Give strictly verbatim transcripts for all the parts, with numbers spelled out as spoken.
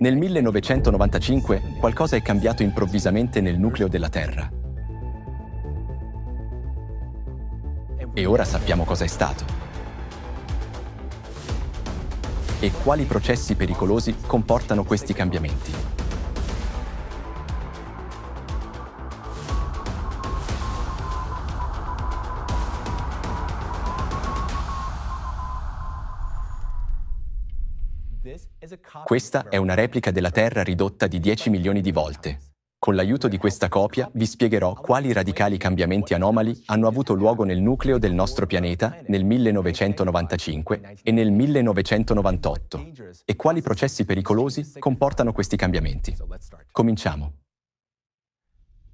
Nel millenovecentonovantacinque qualcosa è cambiato improvvisamente nel nucleo della Terra. E ora sappiamo cosa è stato. E quali processi pericolosi comportano questi cambiamenti. Questa è una replica della Terra ridotta di dieci milioni di volte. Con l'aiuto di questa copia vi spiegherò quali radicali cambiamenti anomali hanno avuto luogo nel nucleo del nostro pianeta nel millenovecentonovantacinque e nel millenovecentonovantotto e quali processi pericolosi comportano questi cambiamenti. Cominciamo.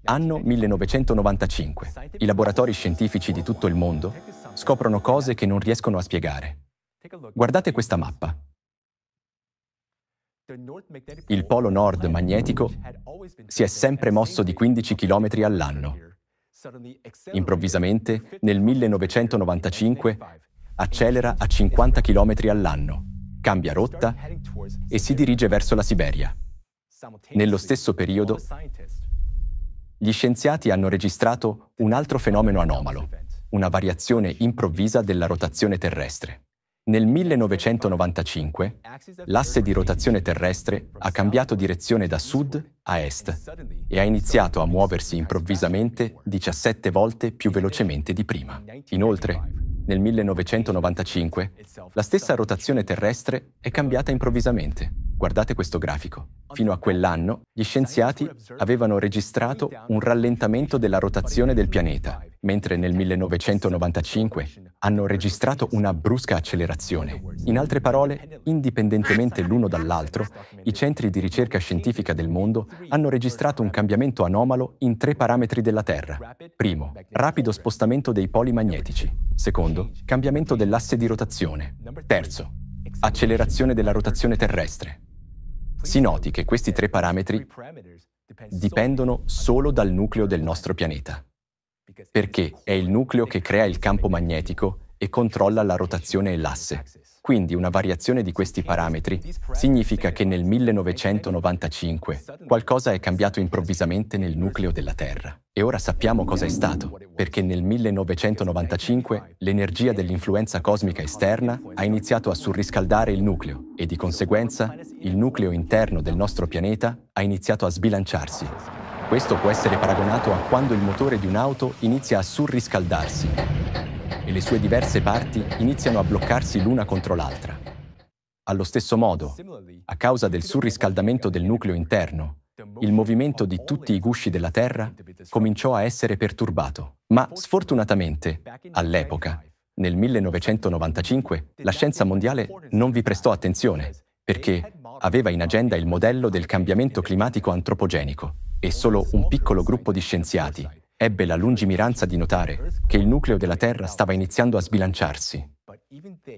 Anno millenovecentonovantacinque. I laboratori scientifici di tutto il mondo scoprono cose che non riescono a spiegare. Guardate questa mappa. Il polo nord magnetico si è sempre mosso di quindici chilometri all'anno. Improvvisamente, nel millenovecentonovantacinque, accelera a cinquanta chilometri all'anno, cambia rotta e si dirige verso la Siberia. Nello stesso periodo, gli scienziati hanno registrato un altro fenomeno anomalo, una variazione improvvisa della rotazione terrestre. Nel millenovecentonovantacinque, l'asse di rotazione terrestre ha cambiato direzione da sud a est e ha iniziato a muoversi improvvisamente diciassette volte più velocemente di prima. Inoltre, nel millenovecentonovantacinque, la stessa rotazione terrestre è cambiata improvvisamente. Guardate questo grafico. Fino a quell'anno, gli scienziati avevano registrato un rallentamento della rotazione del pianeta, mentre nel millenovecentonovantacinque hanno registrato una brusca accelerazione. In altre parole, indipendentemente l'uno dall'altro, i centri di ricerca scientifica del mondo hanno registrato un cambiamento anomalo in tre parametri della Terra. Primo, rapido spostamento dei poli magnetici. Secondo, cambiamento dell'asse di rotazione. Terzo, accelerazione della rotazione terrestre. Si noti che questi tre parametri dipendono solo dal nucleo del nostro pianeta, perché è il nucleo che crea il campo magnetico e controlla la rotazione e l'asse. Quindi una variazione di questi parametri significa che nel millenovecentonovantacinque qualcosa è cambiato improvvisamente nel nucleo della Terra. E ora sappiamo cosa è stato, perché nel millenovecentonovantacinque l'energia dell'influenza cosmica esterna ha iniziato a surriscaldare il nucleo e di conseguenza il nucleo interno del nostro pianeta ha iniziato a sbilanciarsi. Questo può essere paragonato a quando il motore di un'auto inizia a surriscaldarsi e le sue diverse parti iniziano a bloccarsi l'una contro l'altra. Allo stesso modo, a causa del surriscaldamento del nucleo interno, il movimento di tutti i gusci della Terra cominciò a essere perturbato. Ma sfortunatamente, all'epoca, nel millenovecentonovantacinque, la scienza mondiale non vi prestò attenzione, perché aveva in agenda il modello del cambiamento climatico antropogenico e solo un piccolo gruppo di scienziati ebbe la lungimiranza di notare che il nucleo della Terra stava iniziando a sbilanciarsi,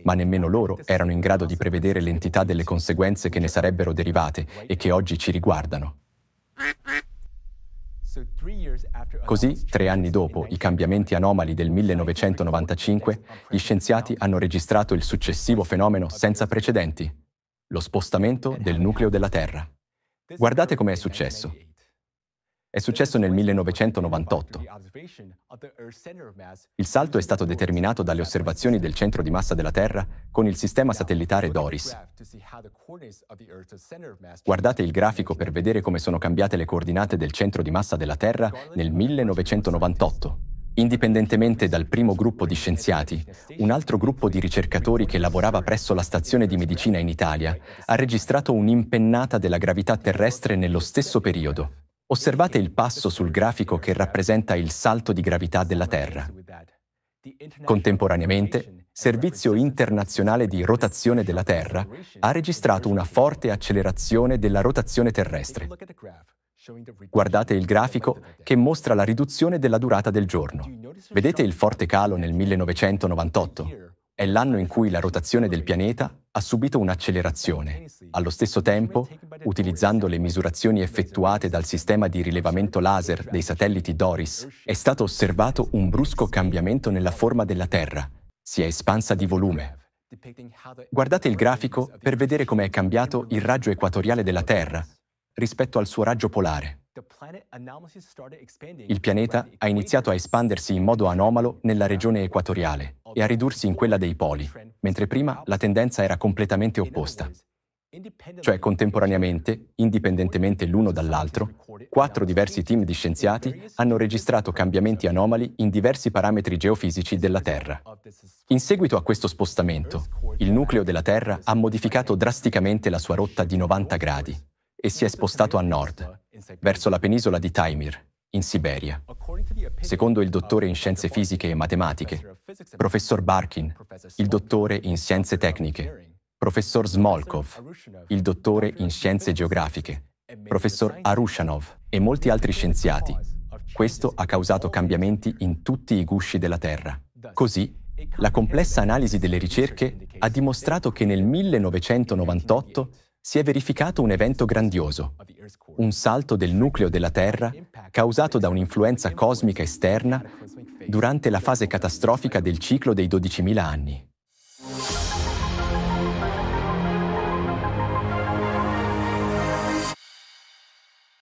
ma nemmeno loro erano in grado di prevedere l'entità delle conseguenze che ne sarebbero derivate e che oggi ci riguardano. Così, tre anni dopo i cambiamenti anomali del millenovecentonovantacinque, gli scienziati hanno registrato il successivo fenomeno senza precedenti, lo spostamento del nucleo della Terra. Guardate com'è successo. È successo nel millenovecentonovantotto. Il salto è stato determinato dalle osservazioni del centro di massa della Terra con il sistema satellitare DORIS. Guardate il grafico per vedere come sono cambiate le coordinate del centro di massa della Terra nel millenovecentonovantotto. Indipendentemente dal primo gruppo di scienziati, un altro gruppo di ricercatori che lavorava presso la stazione di medicina in Italia ha registrato un'impennata della gravità terrestre nello stesso periodo. Osservate il passo sul grafico che rappresenta il salto di gravità della Terra. Contemporaneamente, Servizio Internazionale di Rotazione della Terra ha registrato una forte accelerazione della rotazione terrestre. Guardate il grafico che mostra la riduzione della durata del giorno. Vedete il forte calo nel millenovecentonovantotto? È l'anno in cui la rotazione del pianeta ha subito un'accelerazione. Allo stesso tempo, utilizzando le misurazioni effettuate dal sistema di rilevamento laser dei satelliti DORIS, è stato osservato un brusco cambiamento nella forma della Terra. Si è espansa di volume. Guardate il grafico per vedere come è cambiato il raggio equatoriale della Terra rispetto al suo raggio polare. Il pianeta ha iniziato a espandersi in modo anomalo nella regione equatoriale e a ridursi in quella dei poli, mentre prima la tendenza era completamente opposta. Cioè, contemporaneamente, indipendentemente l'uno dall'altro, quattro diversi team di scienziati hanno registrato cambiamenti anomali in diversi parametri geofisici della Terra. In seguito a questo spostamento, il nucleo della Terra ha modificato drasticamente la sua rotta di novanta gradi e si è spostato a nord, verso la penisola di Taimir, in Siberia. Secondo il dottore in scienze fisiche e matematiche, professor Barkin, il dottore in scienze tecniche, professor Smolkov, il dottore in scienze geografiche, professor Arushanov e molti altri scienziati. Questo ha causato cambiamenti in tutti i gusci della Terra. Così, la complessa analisi delle ricerche ha dimostrato che nel millenovecentonovantotto si è verificato un evento grandioso, un salto del nucleo della Terra causato da un'influenza cosmica esterna durante la fase catastrofica del ciclo dei dodicimila anni.